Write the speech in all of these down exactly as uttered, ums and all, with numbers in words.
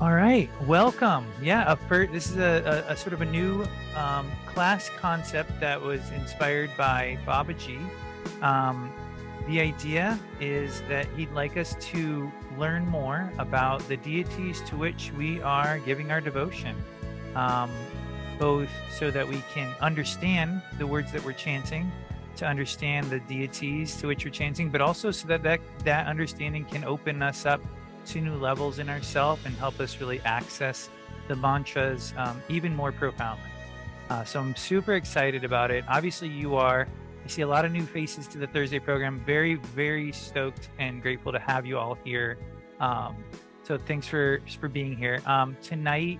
All right, welcome. Yeah, a per- this is a, a, a sort of a new um, class concept that was inspired by Babaji. Um, the idea is that he'd like us to learn more about the deities to which we are giving our devotion, um, both so that we can understand the words that we're chanting, to understand the deities to which we're chanting, but also so that that, that understanding can open us up to new levels in ourselves and help us really access the mantras um, even more profoundly. Uh, so I'm super excited about it. Obviously you are. I see a lot of new faces to the Thursday program. Very, very stoked and grateful to have you all here. Um, so thanks for, for being here. Um, tonight,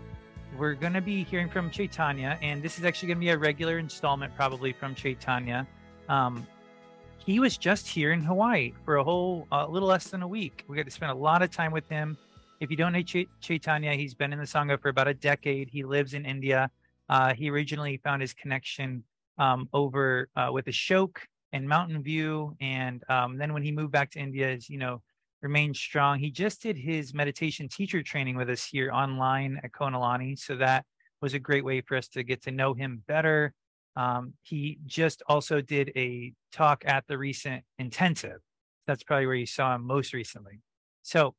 we're going to be hearing from Chaitanya, and this is actually going to be a regular installment probably from Chaitanya. Um, He was just here in Hawaii for a whole uh, little less than a week. We got to spend a lot of time with him. If you don't know Ch- Chaitanya, he's been in the Sangha for about a decade. He lives in India. Uh, he originally found his connection um, over uh, with Ashok and Mountain View. And um, then when he moved back to India, you know, remained strong. He just did his meditation teacher training with us here online at Konalani. So that was a great way for us to get to know him better. Um, he just also did a talk at the recent intensive. That's probably where you saw him most recently. So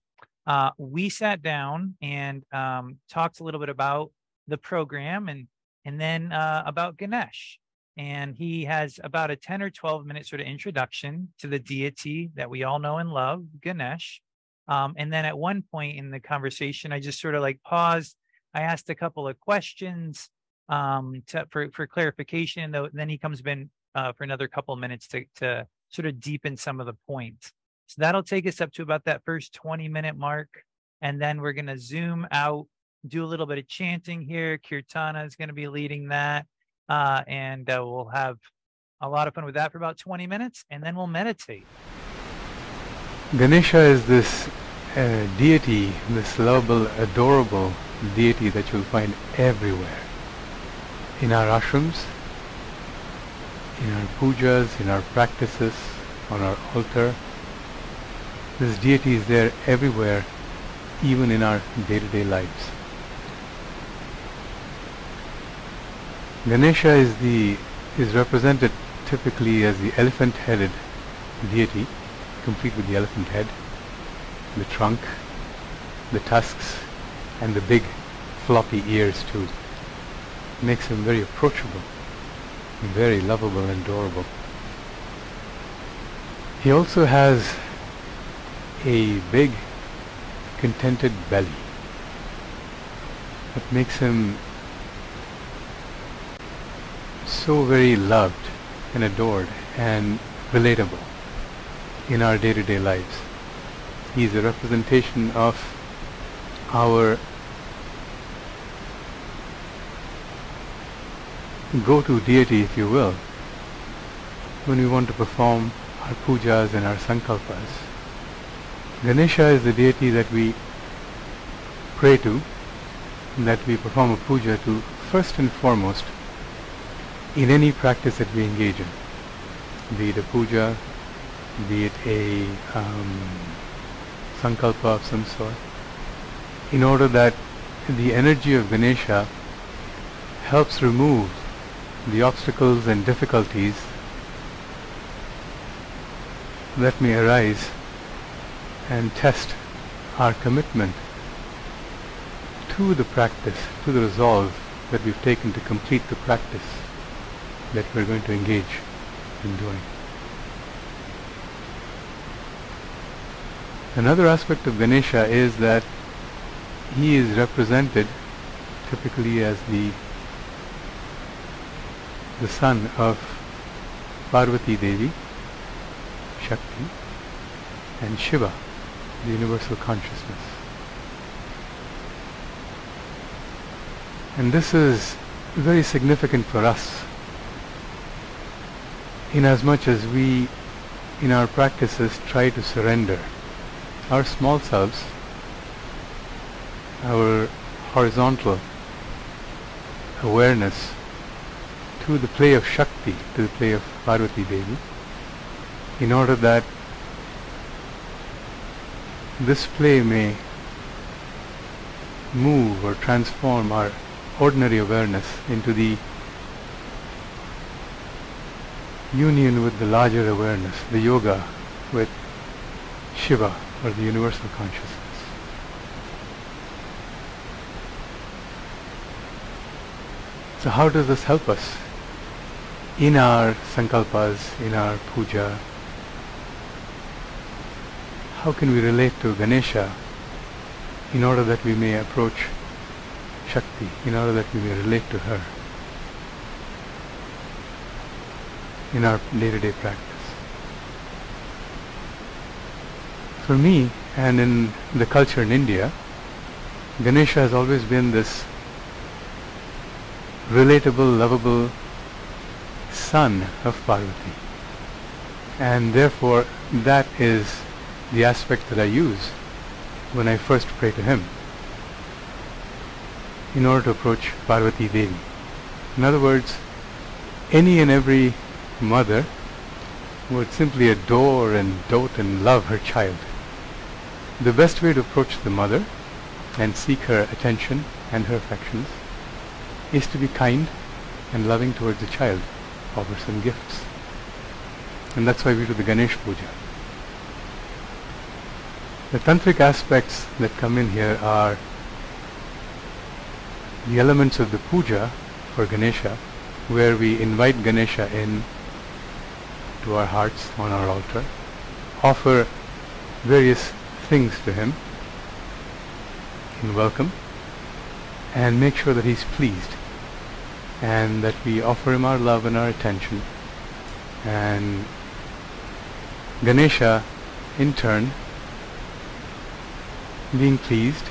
uh, we sat down and um, talked a little bit about the program and and then uh, about Ganesh. And he has about a ten or twelve minute sort of introduction to the deity that we all know and love, Ganesh. Um, and then at one point in the conversation, I just sort of like paused. I asked a couple of questions. Um, to, for, for clarification, though, then he comes in uh, for another couple of minutes to, to sort of deepen some of the points. So that'll take us up to about that first twenty minute mark. And then we're going to zoom out, do a little bit of chanting here. Kirtana is going to be leading that. Uh, and uh, we'll have a lot of fun with that for about twenty minutes. And then we'll meditate. Ganesha is this uh, deity, this lovable, adorable deity that you'll find everywhere. In our ashrams, in our pujas, in our practices, on our altar. This deity is there everywhere, even in our day-to-day lives. Ganesha is the is represented typically as the elephant-headed deity, complete with the elephant head, the trunk, the tusks, and the big floppy ears too. Makes him very approachable, very lovable and adorable. He also has a big, contented belly that makes him so very loved and adored and relatable in our day-to-day lives. He is a representation of our go-to deity, if you will, when we want to perform our pujas and our sankalpas. Ganesha is the deity that we pray to, that we perform a puja to first and foremost in any practice that we engage in, be it a puja, be it a um, sankalpa of some sort, in order that the energy of Ganesha helps remove the obstacles and difficulties that may arise and test our commitment to the practice, to the resolve that we've taken to complete the practice that we're going to engage in doing. Another aspect of Ganesha is that he is represented typically as the the son of Parvati Devi, Shakti, and Shiva, the universal consciousness. And this is very significant for us, in as much as we in our practices try to surrender our small selves, our horizontal awareness, to the play of Shakti, to the play of Parvati Devi, in order that this play may move or transform our ordinary awareness into the union with the larger awareness, the yoga with Shiva or the universal consciousness. So how does this help us in our sankalpas, in our puja? How can we relate to Ganesha in order that we may approach Shakti, in order that we may relate to her in our day-to-day practice? For me, and in the culture in India, Ganesha has always been this relatable, lovable son of Parvati, and therefore that is the aspect that I use when I first pray to him in order to approach Parvati Devi. In other words, any and every mother would simply adore and dote and love her child. The best way to approach the mother and seek her attention and her affections is to be kind and loving towards the child, offer some gifts. And that's why we do the Ganesh puja. The tantric aspects that come in here are the elements of the puja for Ganesha, where we invite Ganesha in to our hearts on our altar, offer various things to him in welcome, and make sure that he's pleased, and that we offer him our love and our attention. And Ganesha, in turn, being pleased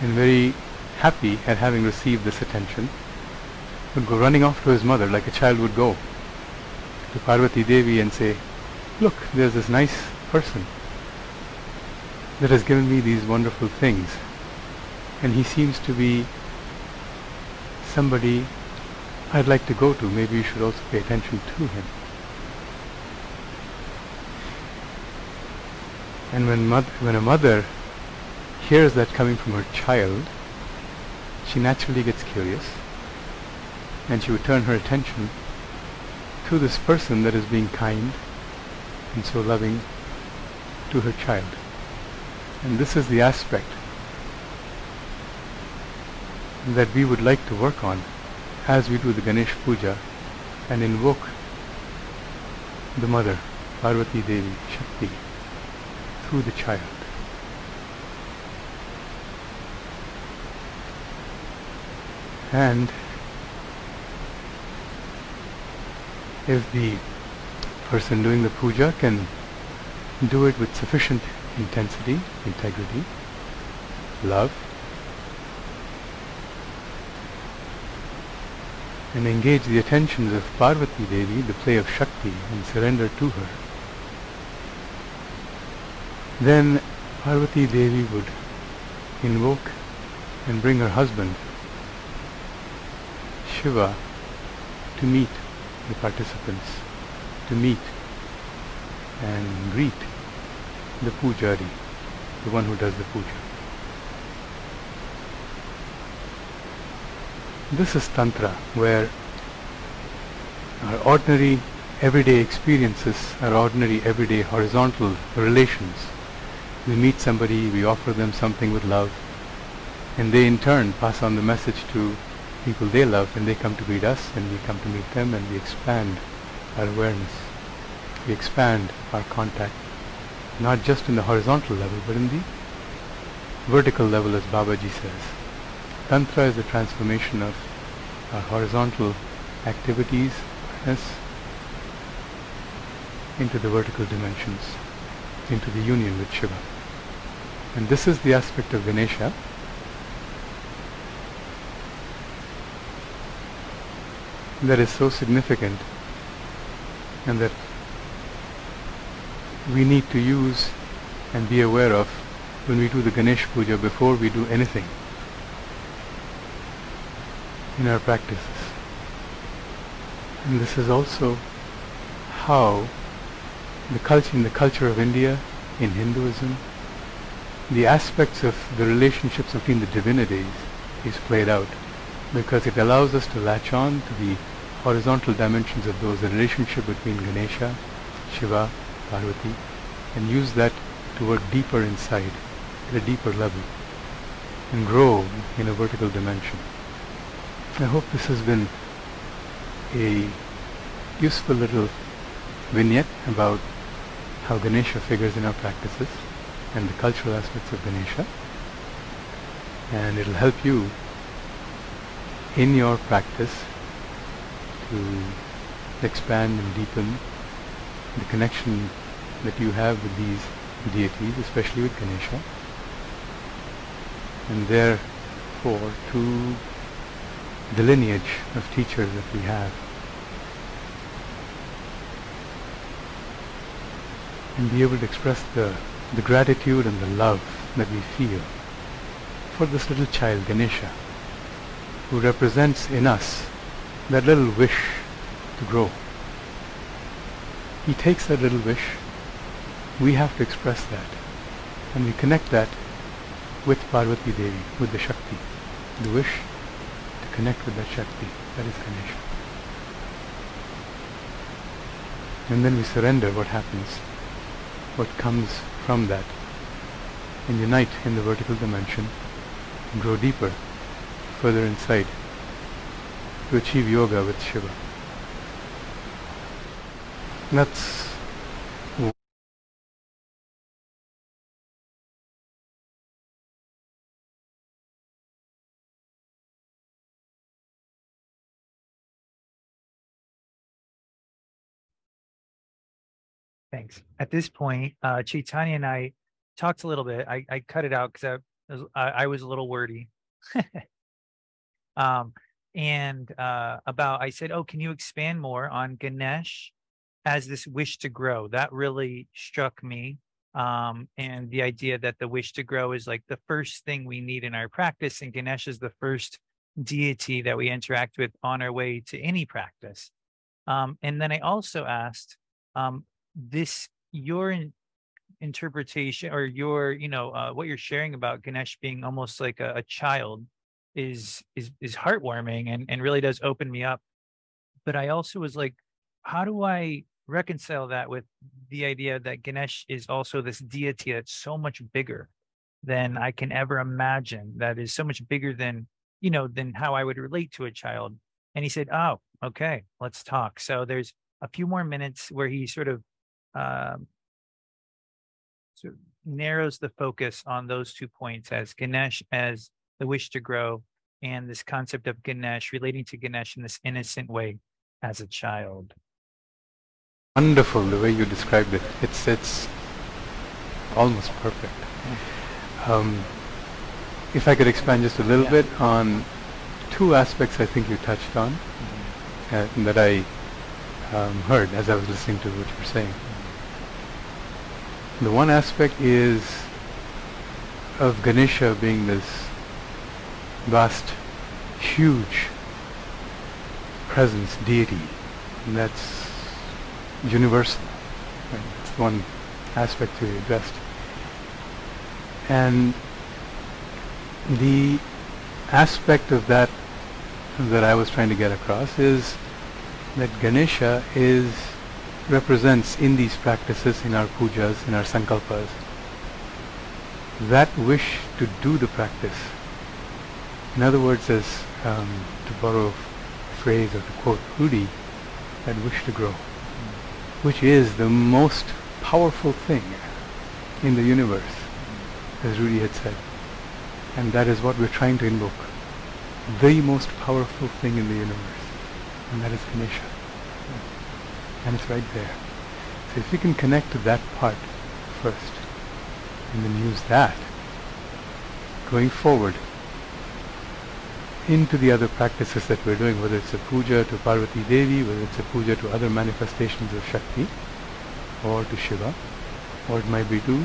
and very happy at having received this attention, would go running off to his mother like a child would go to Parvati Devi and say, "Look, there's this nice person that has given me these wonderful things, and he seems to be somebody I'd like to go to. Maybe you should also pay attention to him." And when, mother, when a mother hears that coming from her child, she naturally gets curious, and she would turn her attention to this person that is being kind and so loving to her child. And this is the aspect that we would like to work on as we do the Ganesh puja and invoke the mother, Parvati Devi, Shakti, through the child. And if the person doing the puja can do it with sufficient intensity, integrity, love, and engage the attentions of Parvati Devi, the play of Shakti, and surrender to her, then Parvati Devi would invoke and bring her husband, Shiva, to meet the participants, to meet and greet the pujari, the one who does the puja. This is Tantra, where our ordinary everyday experiences, our ordinary everyday horizontal relations, we meet somebody, we offer them something with love, and they in turn pass on the message to people they love, and they come to meet us, and we come to meet them, and we expand our awareness. We expand our contact, not just in the horizontal level, but in the vertical level, as Babaji says. Tantra is the transformation of our horizontal activities into the vertical dimensions, into the union with Shiva. And this is the aspect of Ganesha that is so significant, and that we need to use and be aware of when we do the Ganesh puja before we do anything in our practices. And this is also how the culture, in the culture of India, in Hinduism, the aspects of the relationships between the divinities is played out, because it allows us to latch on to the horizontal dimensions of those, the relationship between Ganesha, Shiva, Parvati, and use that to work deeper inside, at a deeper level, and grow in a vertical dimension. I hope this has been a useful little vignette about how Ganesha figures in our practices and the cultural aspects of Ganesha, and it'll help you in your practice to expand and deepen the connection that you have with these deities, especially with Ganesha, and therefore to the lineage of teachers that we have. And be able to express the, the gratitude and the love that we feel for this little child, Ganesha, who represents in us that little wish to grow. He takes that little wish, we have to express that, and we connect that with Parvati Devi, with the Shakti, the wish to connect with that Shakti, that is Ganesha. And then we surrender what happens, what comes from that, and unite in the vertical dimension and grow deeper, further inside, to achieve yoga with Shiva. And that's Thanks. At this point, uh, Chaitanya and I talked a little bit. I, I cut it out because I, I, I was a little wordy. um, and uh, about, I said, oh, can you expand more on Ganesh as this wish to grow? That really struck me. Um, and the idea that the wish to grow is like the first thing we need in our practice. And Ganesh is the first deity that we interact with on our way to any practice. Um, and then I also asked, um, this your in, interpretation or your you know uh, what you're sharing about Ganesh being almost like a, a child is is is heartwarming and and really does open me up. But I also was like, how do I reconcile that with the idea that Ganesh is also this deity that's so much bigger than I can ever imagine, that is so much bigger than you know than how I would relate to a child? And he said, oh, okay, let's talk. So there's a few more minutes where he sort of Um, so narrows the focus on those two points, as Ganesh as the wish to grow and this concept of Ganesh, relating to Ganesh in this innocent way as a child. Wonderful the way you described it. It's, it's almost perfect. Um, if I could expand just a little yeah. bit on two aspects I think you touched on mm-hmm. uh, that I um, heard as I was listening to what you were saying. The one aspect is of Ganesha being this vast, huge presence, deity, and that's universal. Right? That's one aspect to be addressed. And the aspect of that that I was trying to get across is that Ganesha is represents in these practices, in our pujas, in our sankalpas, that wish to do the practice. In other words, as um, to borrow a phrase or to quote Rudi, that wish to grow, mm. which is the most powerful thing in the universe, mm. as Rudi had said. And that is what we're trying to invoke. The most powerful thing in the universe, and that is Ganesha. And it's right there. So if you can connect to that part first, and then use that going forward, into the other practices that we're doing, whether it's a puja to Parvati Devi, whether it's a puja to other manifestations of Shakti, or to Shiva, or it might be to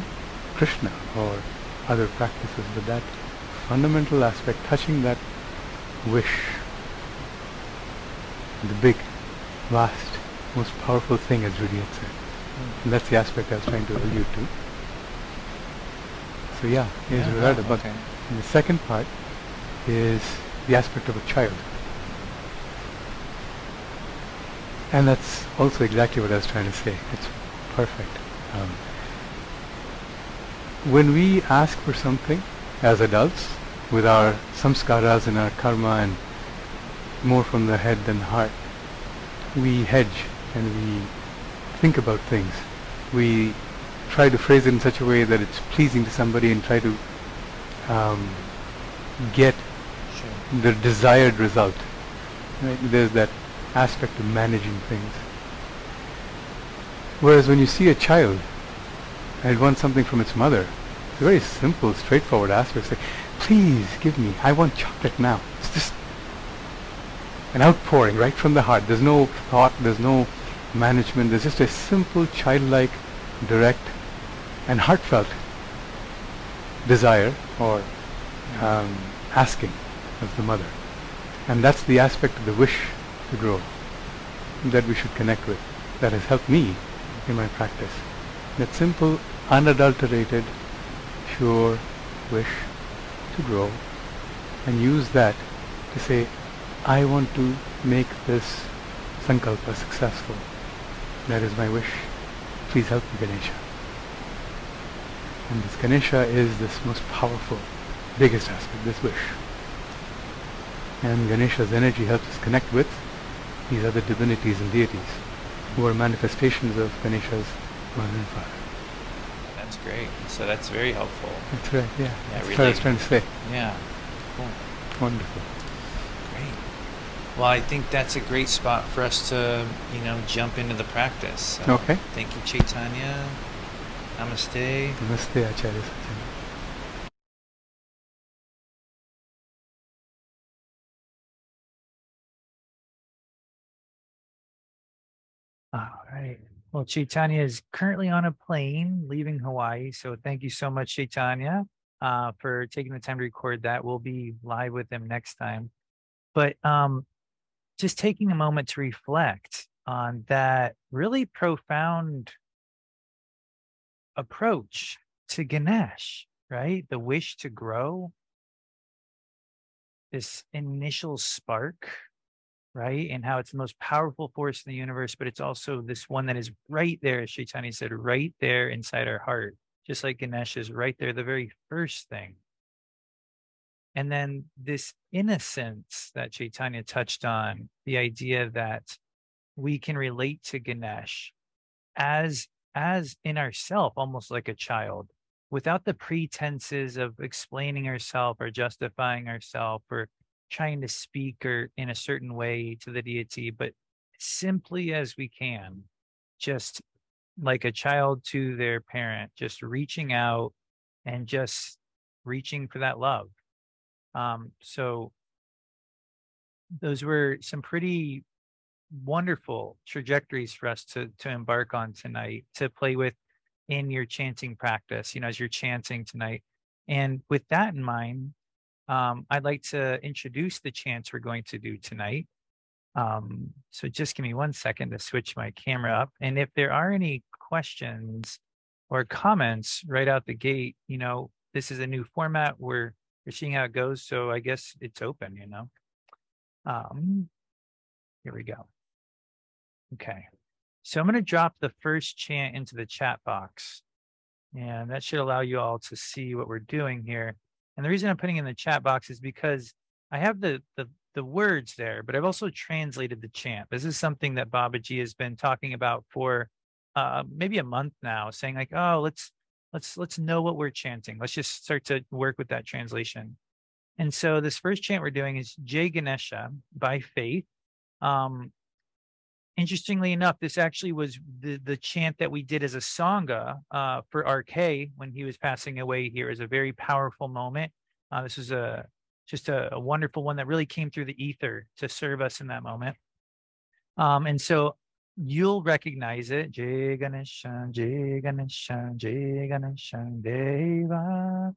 Krishna, or other practices, but that fundamental aspect, touching that wish, the big, vast, most powerful thing, as Rudi had said. And that's the aspect I was trying to allude to. So yeah, here's yeah, Radha, but okay. The second part is the aspect of a child. And that's also exactly what I was trying to say. It's perfect. Um, when we ask for something as adults, with our samskaras and our karma and more from the head than the heart, we hedge and we think about things. We try to phrase it in such a way that it's pleasing to somebody and try to um, get sure. the desired result. Right? There's that aspect of managing things. Whereas when you see a child and it wants something from its mother, it's a very simple, straightforward aspect. It's like, please give me, I want chocolate now. It's just an outpouring right from the heart. There's no thought, there's no management, there's just a simple, childlike, direct and heartfelt desire or um, asking of the mother. And that's the aspect of the wish to grow that we should connect with. That has helped me in my practice. That simple, unadulterated, pure wish to grow, and use that to say, I want to make this sankalpa successful. That is my wish. Please help me, Ganesha. And this Ganesha is this most powerful, biggest aspect, this wish. And Ganesha's energy helps us connect with these other divinities and deities who are manifestations of Ganesha's mother and father. That's great. So that's very helpful. That's right, yeah. yeah that's really what I was trying to say. Yeah. Cool. Wonderful. Well, I think that's a great spot for us to, you know, jump into the practice. So okay. Thank you, Chaitanya. Namaste. Namaste, Acharya Satyam. All right. Well, Chaitanya is currently on a plane leaving Hawaii. So thank you so much, Chaitanya, uh, for taking the time to record that. We'll be live with him next time. But, um, just taking a moment to reflect on that really profound approach to Ganesh, right? The wish to grow, this initial spark, right? And how it's the most powerful force in the universe, but it's also this one that is right there, as Chaitanya said, right there inside our heart, just like Ganesh is right there, the very first thing. And then this innocence that Chaitanya touched on, the idea that we can relate to Ganesh as, as in ourself, almost like a child, without the pretenses of explaining ourselves or justifying ourselves or trying to speak or in a certain way to the deity, but simply as we can, just like a child to their parent, just reaching out and just reaching for that love. Um, so those were some pretty wonderful trajectories for us to, to embark on tonight, to play with in your chanting practice, you know, as you're chanting tonight. And with that in mind, um, I'd like to introduce the chants we're going to do tonight. Um, so just give me one second to switch my camera up. And if there are any questions or comments right out the gate, you know, this is a new format. We're We're seeing how it goes, so I guess it's open, you know. Um, here we go. Okay. So I'm going to drop the first chant into the chat box. And that should allow you all to see what we're doing here. And the reason I'm putting it in the chat box is because I have the, the, the words there, but I've also translated the chant. This is something that Babaji has been talking about for uh, maybe a month now, saying like, oh, let's Let's let's know what we're chanting. Let's just start to work with that translation. And so this first chant we're doing is Jai Ganesha, by faith. Um, interestingly enough, this actually was the, the chant that we did as a Sangha uh, for R K when he was passing away here. It was a very powerful moment. Uh, this was a just a, a wonderful one that really came through the ether to serve us in that moment. Um, and so you'll recognize it. Jai Ganesha, Jai Ganesha, Jai Ganesha, Deva.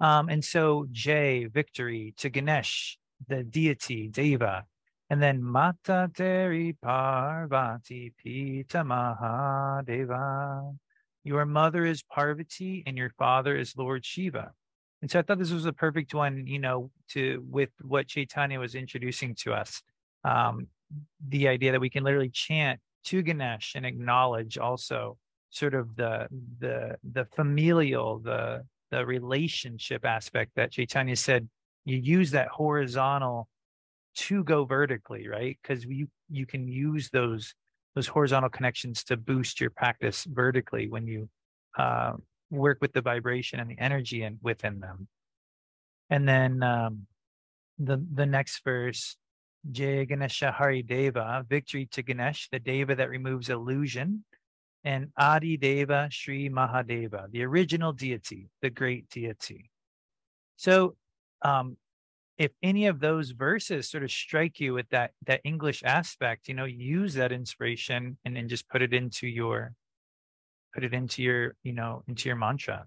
Um, and so Jai, victory, to Ganesh, the deity, Deva. And then Mata Teri Parvati Pita Mahadeva. Your mother is Parvati and your father is Lord Shiva. And so I thought this was a perfect one, you know, to with what Chaitanya was introducing to us. Um, the idea that we can literally chant to Ganesh and acknowledge also sort of the the the familial, the the relationship aspect that Chaitanya said, you use that horizontal to go vertically, right? Because you you can use those those horizontal connections to boost your practice vertically when you uh, work with the vibration and the energy and within them. And then um, the the next verse, Jai Ganesha Hari Deva, victory to Ganesh, the Deva that removes illusion, and Adi Deva Shri Mahadeva, the original deity, the great deity. So um, if any of those verses sort of strike you with that that English aspect, you know, use that inspiration and then just put it into your put it into your, you know, into your mantra.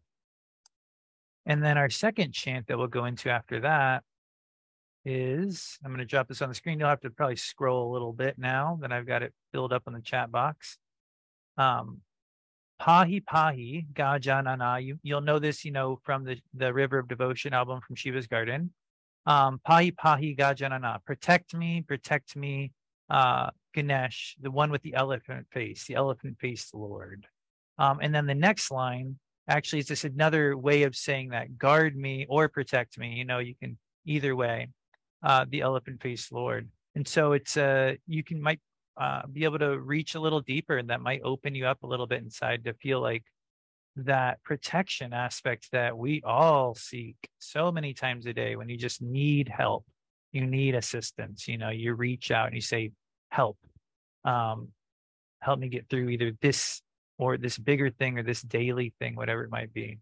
And then our second chant that we'll go into after that is, I'm going to drop this on the screen. You'll have to probably scroll a little bit now that I've got it filled up in the chat box. Um, Pahi Pahi Gajanana. You, you'll know this, you know, from the, the River of Devotion album from Shiva's Garden. Um, Pahi Pahi Gajanana. Protect me, protect me, uh, Ganesh, the one with the elephant face, the elephant-faced Lord. Um, and then the next line actually is just another way of saying that, guard me or protect me. You know, you can either way, uh, the elephant-faced Lord. And so it's uh, you can might uh, be able to reach a little deeper, and that might open you up a little bit inside to feel like that protection aspect that we all seek so many times a day when you just need help, you need assistance. You know, you reach out and you say, help, um, help me get through either this or this bigger thing or this daily thing, whatever it might be.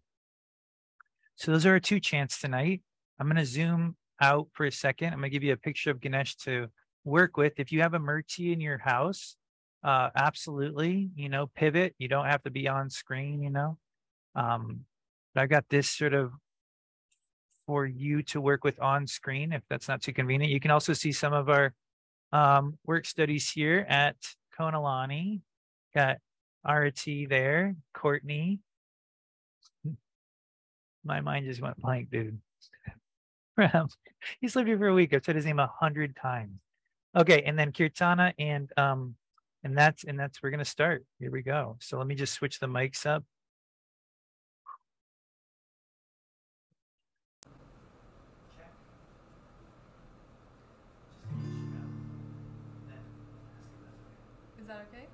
So those are our two chants tonight. I'm going to zoom out for a second. I'm going to give you a picture of Ganesh to work with. If you have a murti in your house, uh, absolutely, you know, pivot. You don't have to be on screen, you know. Um, but I got this sort of for you to work with on screen if that's not too convenient. You can also see some of our um, work studies here at Konalani. Got R T there, Courtney. My mind just went blank, dude. He's lived here for a week. I've said his name a hundred times. Okay, and then Kirtana, and um, and that's and that's we're gonna start. Here we go. So let me just switch the mics up. Is that okay?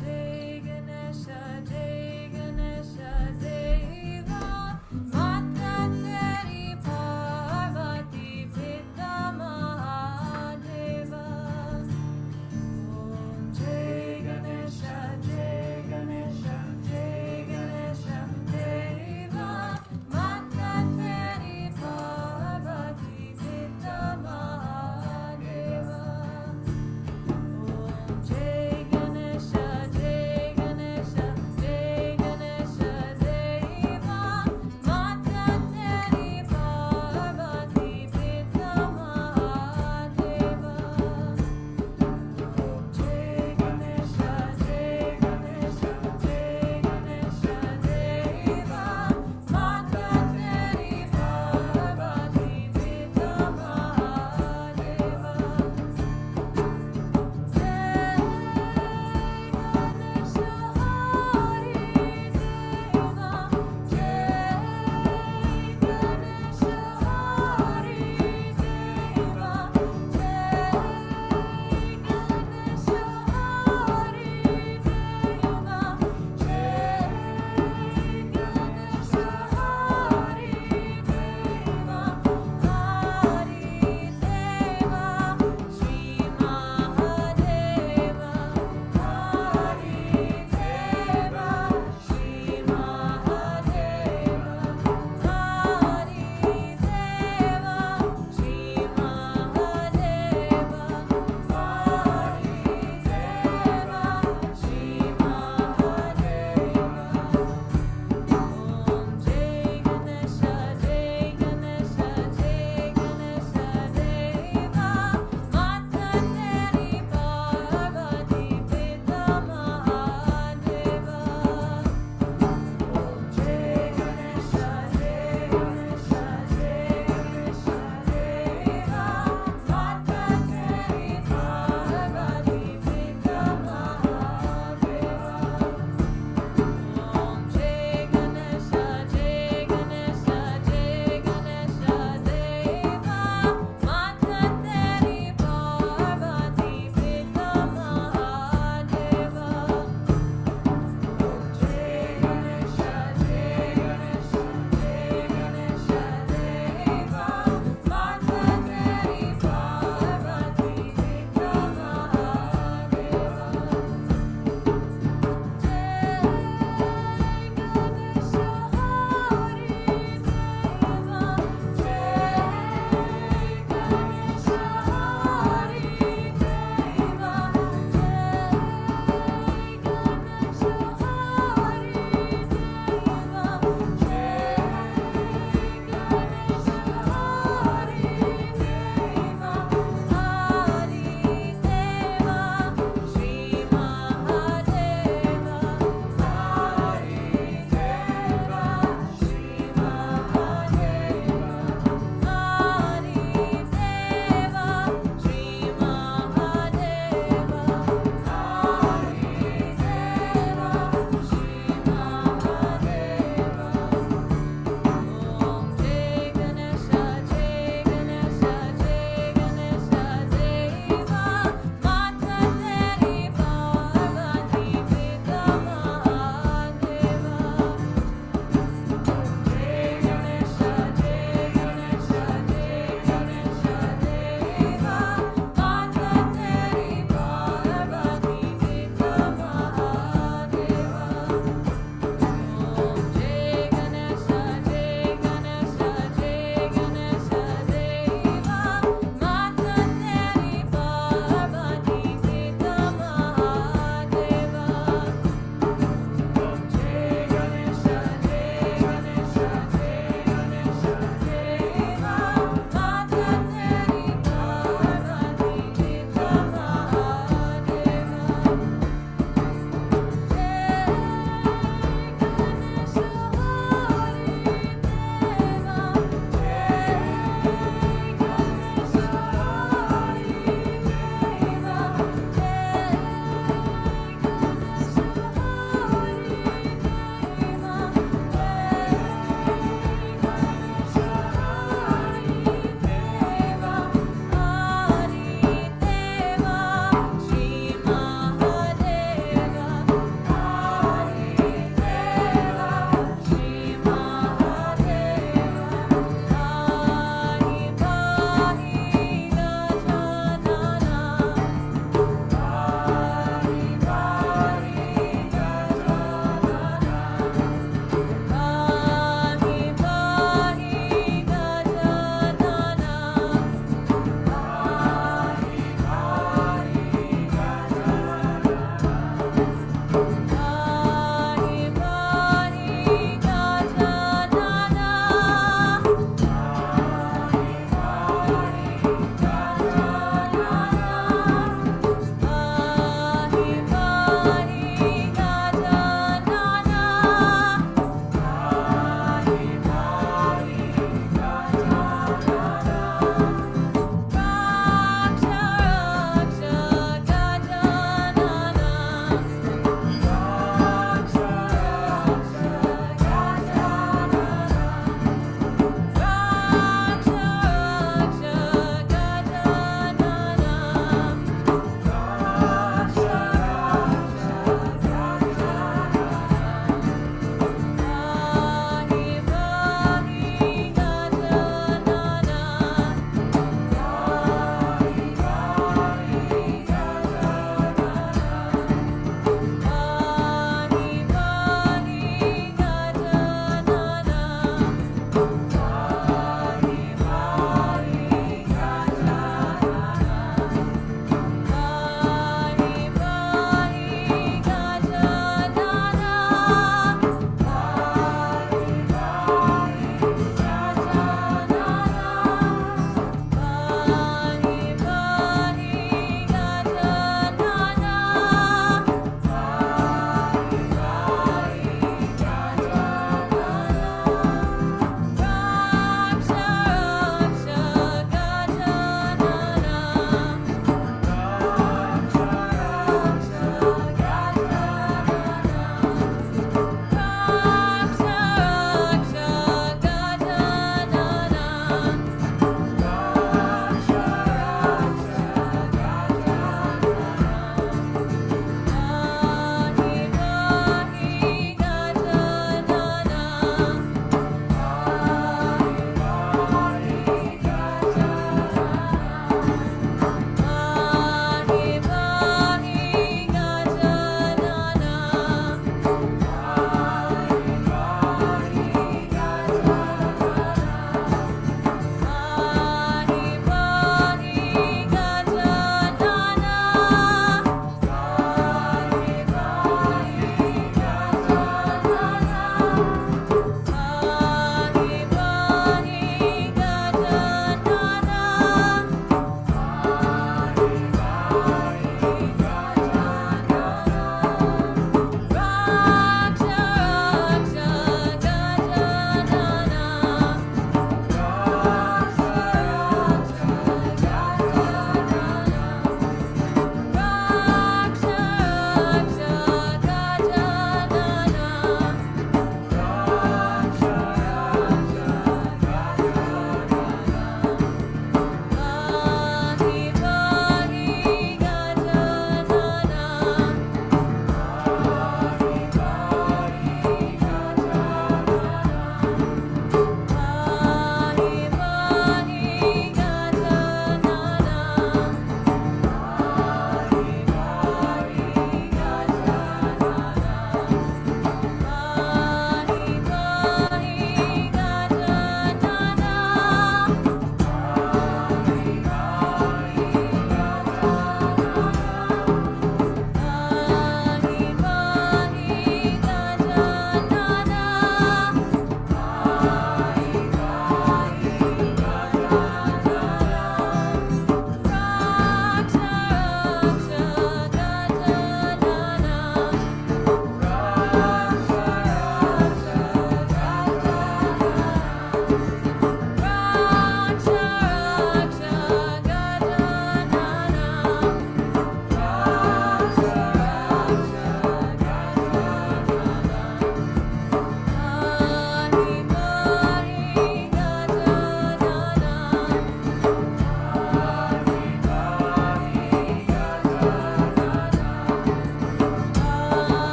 Jai Ganesha, Jai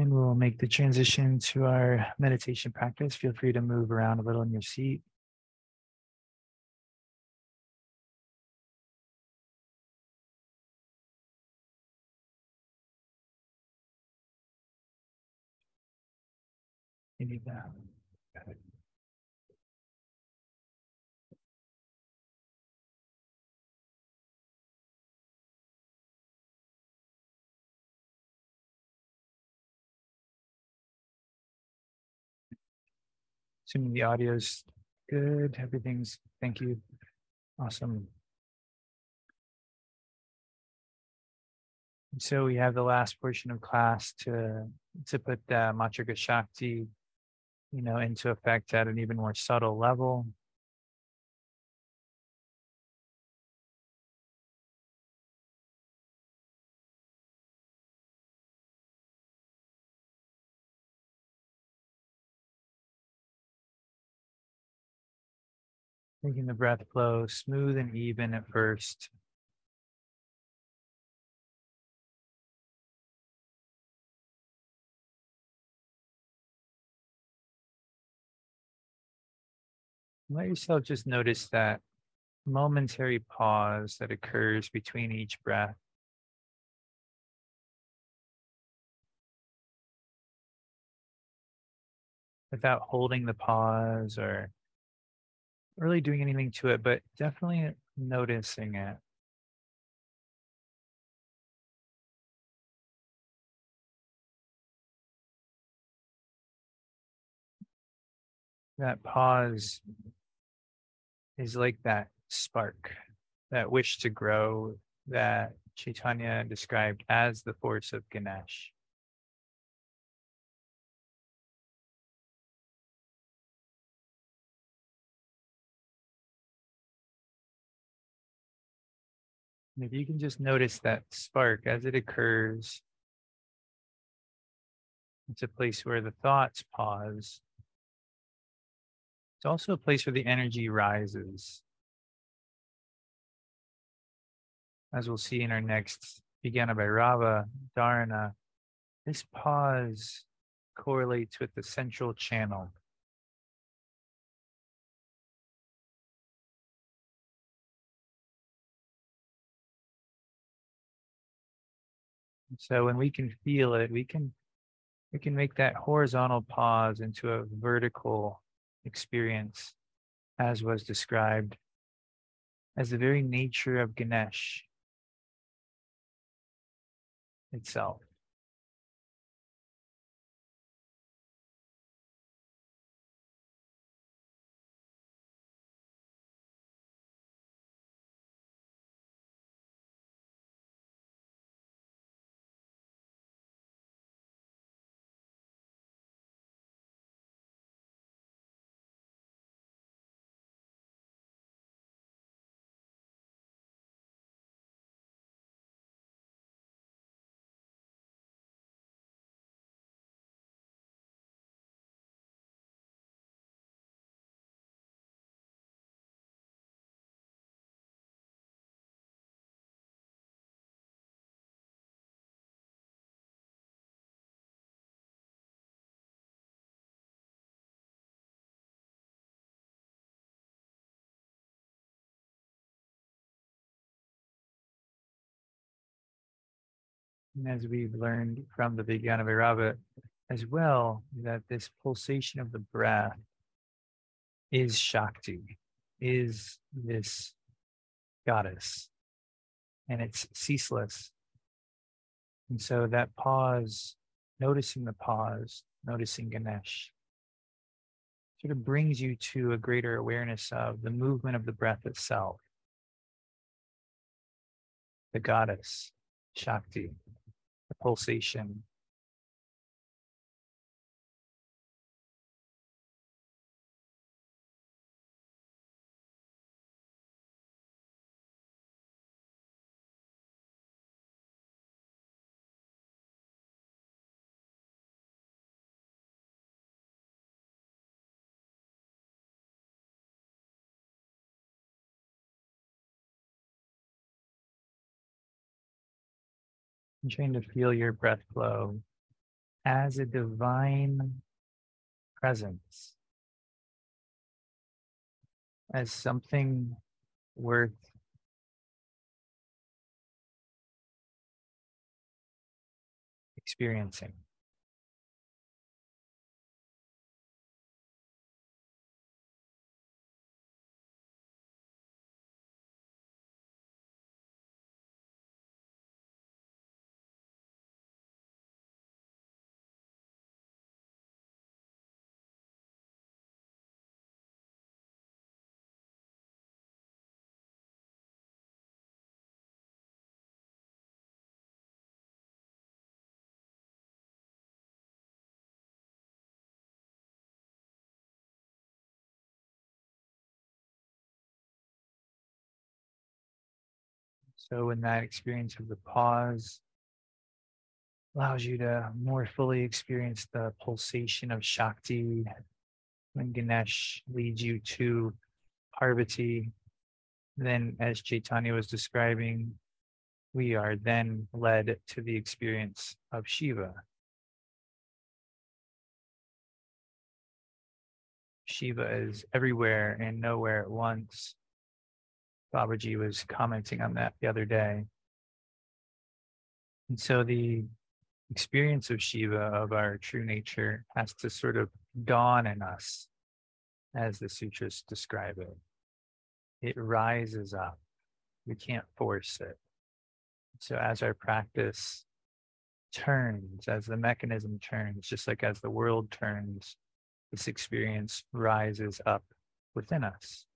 And we'll make the transition to our meditation practice. Feel free to move around a little in your seat. You need that. Assuming the audio's good, everything's, thank you. Awesome. And so we have the last portion of class to, to put uh, Matrika Shakti, you know, into effect at an even more subtle level. Making the breath flow smooth and even at first. Let yourself just notice that momentary pause that occurs between each breath. Without holding the pause or really doing anything to it, but definitely noticing it. That pause is like that spark, that wish to grow that Chaitanya described as the force of Ganesha. And if you can just notice that spark as it occurs, it's a place where the thoughts pause. It's also a place where the energy rises, as we'll see in our next Vijnana Bhairava Dharana. This pause correlates with the central channel. So when we can feel it, we can we can make that horizontal pause into a vertical experience, as was described as the very nature of Ganesha itself. And as we've learned from the Vijnana Bhairava as well, that this pulsation of the breath is Shakti, is this goddess, and it's ceaseless. And so that pause, noticing the pause, noticing Ganesha, sort of brings you to a greater awareness of the movement of the breath itself, the goddess, Shakti. The pulsation. I'm trying to feel your breath flow as a divine presence, as something worth experiencing. So in that experience of the pause, allows you to more fully experience the pulsation of Shakti, when Ganesh leads you to Parvati. Then, as Chaitanya was describing, we are then led to the experience of Shiva. Shiva is everywhere and nowhere at once. Babaji was commenting on that the other day. And so the experience of Shiva, of our true nature, has to sort of dawn in us, as the sutras describe it. It rises up. We can't force it. So as our practice turns, as the mechanism turns, just like as the world turns, this experience rises up within us.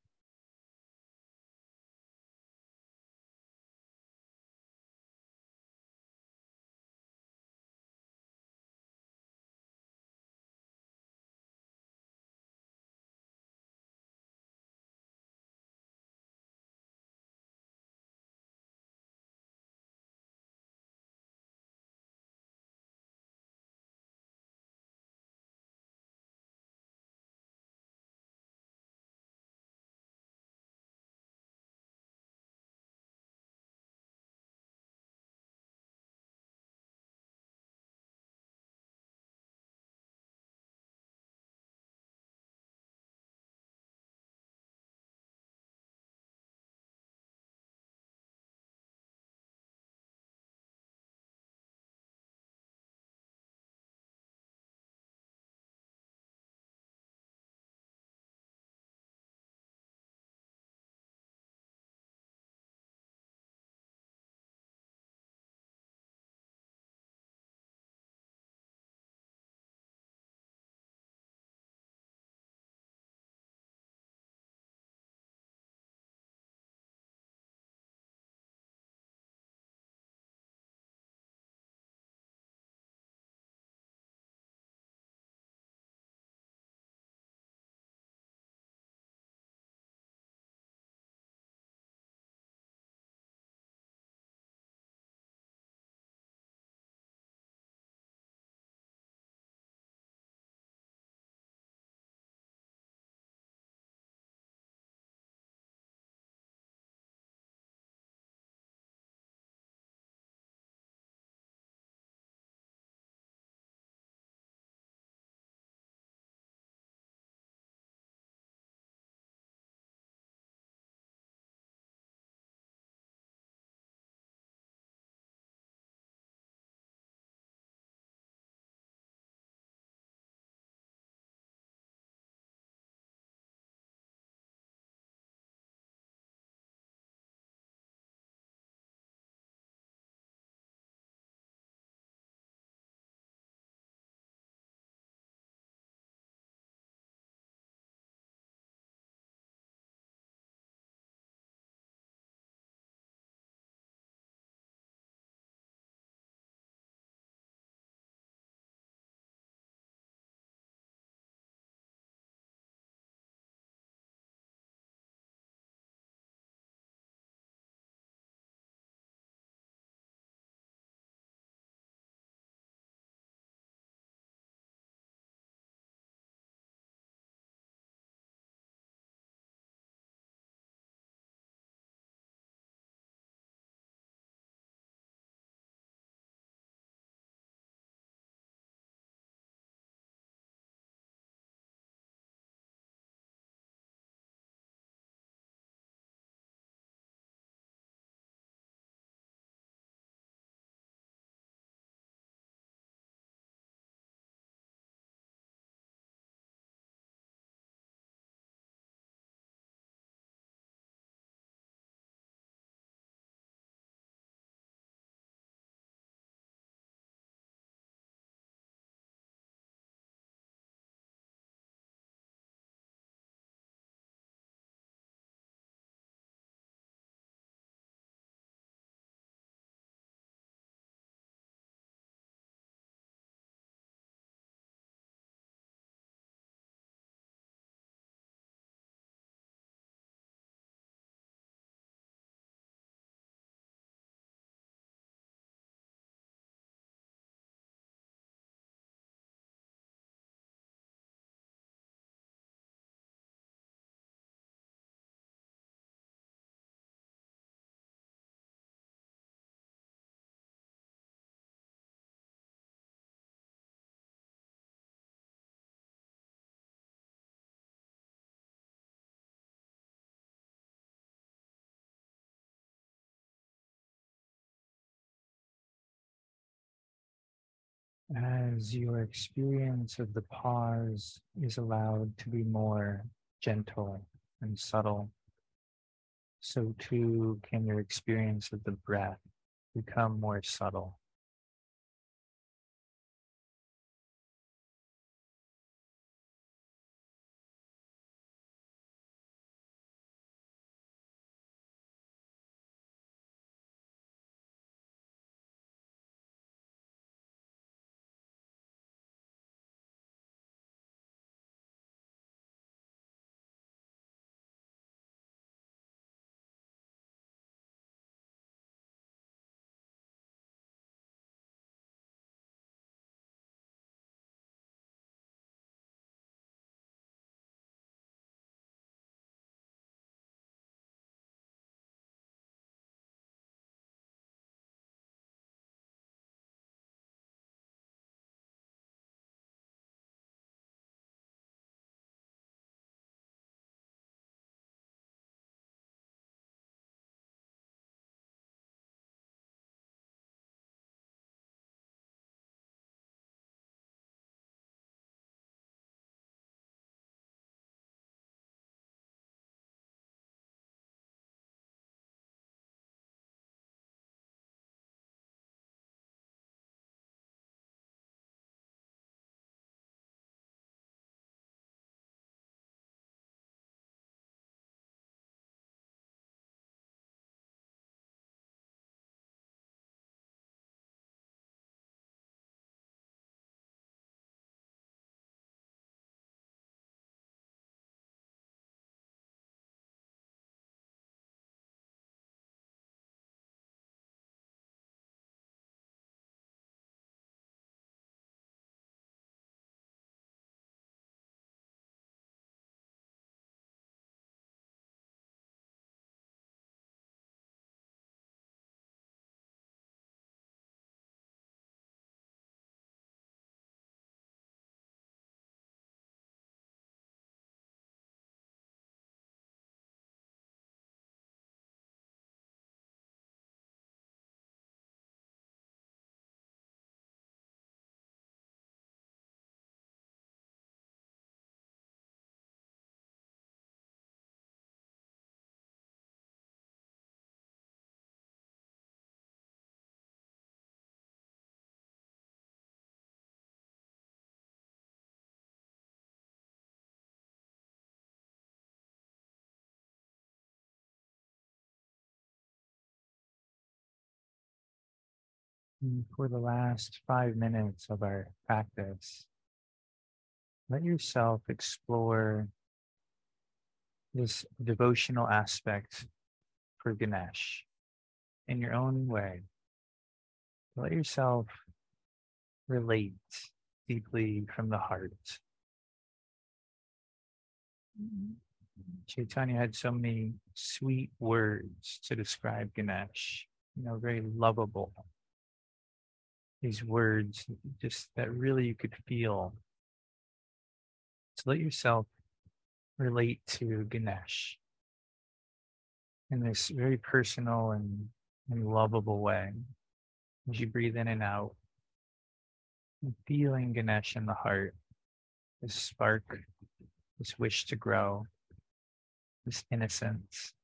as your experience of the pause is allowed to be more gentle and subtle, so too can your experience of the breath become more subtle. For the last five minutes of our practice, let yourself explore this devotional aspect for Ganesh in your own way. Let yourself relate deeply from the heart. Chaitanya had so many sweet words to describe Ganesh, you know, very lovable. These words, just that really you could feel. So let yourself relate to Ganesh in this very personal and, and lovable way. As you breathe in and out, and feeling Ganesh in the heart, this spark, this wish to grow, this innocence.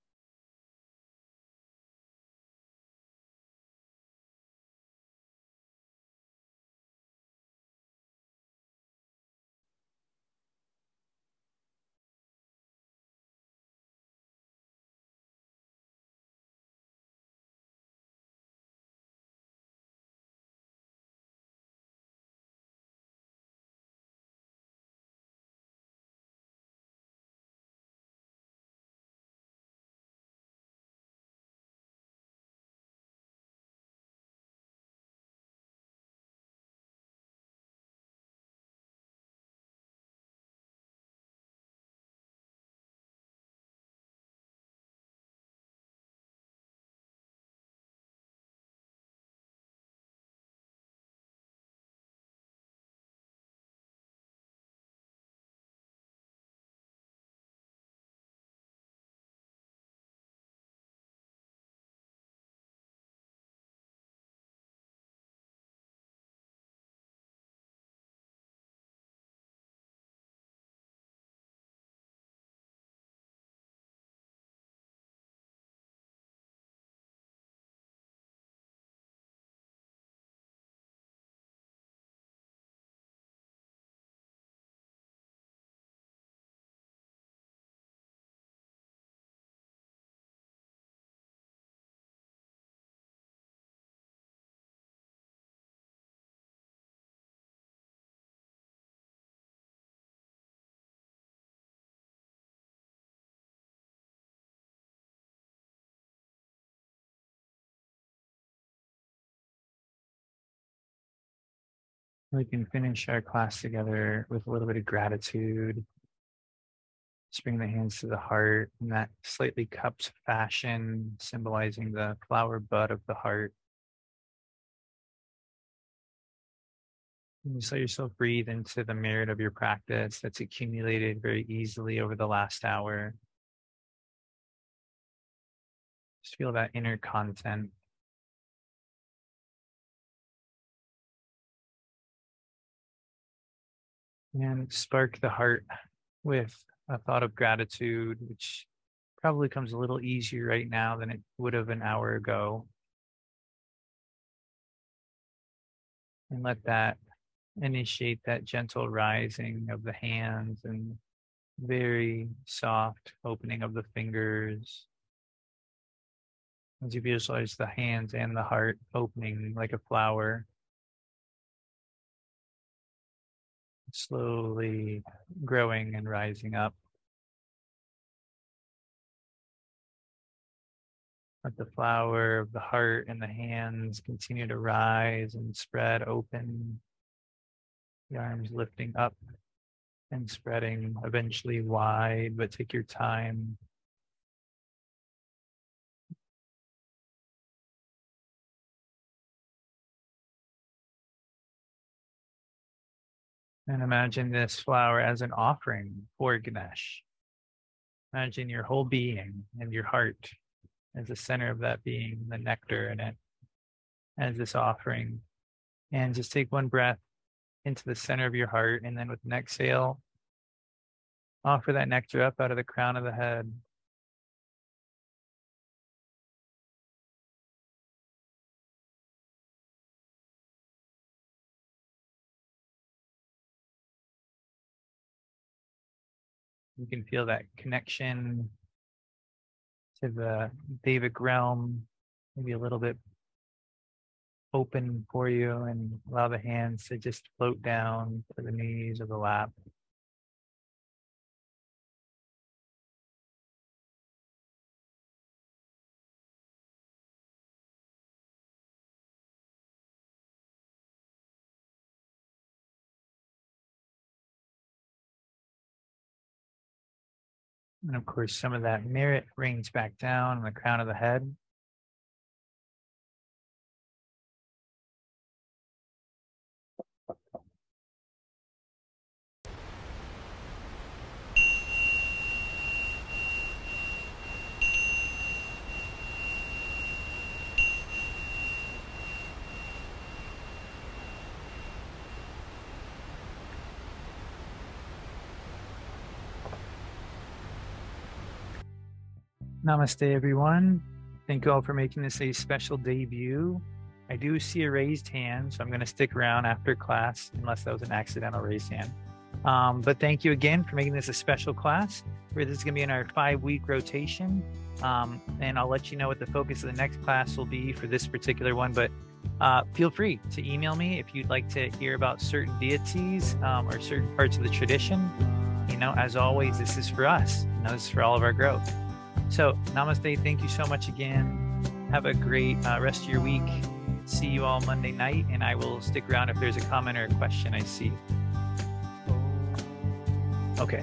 We can finish our class together with a little bit of gratitude. Just bring the hands to the heart in that slightly cupped fashion, symbolizing the flower bud of the heart. And just let yourself breathe into the merit of your practice that's accumulated very easily over the last hour. Just feel that inner content. And spark the heart with a thought of gratitude, which probably comes a little easier right now than it would have an hour ago. And let that initiate that gentle rising of the hands and very soft opening of the fingers. As you visualize the hands and the heart opening like a flower, slowly growing and rising up. Let the flower of the heart and the hands continue to rise and spread open, the arms lifting up and spreading eventually wide, but take your time. And imagine this flower as an offering for Ganesh. Imagine your whole being and your heart as the center of that being, the nectar in it, as this offering. And just take one breath into the center of your heart. And then with an exhale, offer that nectar up out of the crown of the head. You can feel that connection to the Devic realm, maybe a little bit open for you, and allow the hands to just float down to the knees of the lap. And of course, some of that merit rains back down on the crown of the head. Namaste, everyone. Thank you all for making this a special debut. I do see a raised hand, so I'm going to stick around after class, unless that was an accidental raised hand. Um, but thank you again for making this a special class, where this is going to be in our five-week rotation. Um, and I'll let you know what the focus of the next class will be for this particular one. But uh, feel free to email me if you'd like to hear about certain deities um, or certain parts of the tradition. You know, as always, this is for us. You know, this is for all of our growth. So, namaste. Thank you so much again. Have a great uh, rest of your week. See you all Monday night, and I will stick around if there's a comment or a question I see. Okay.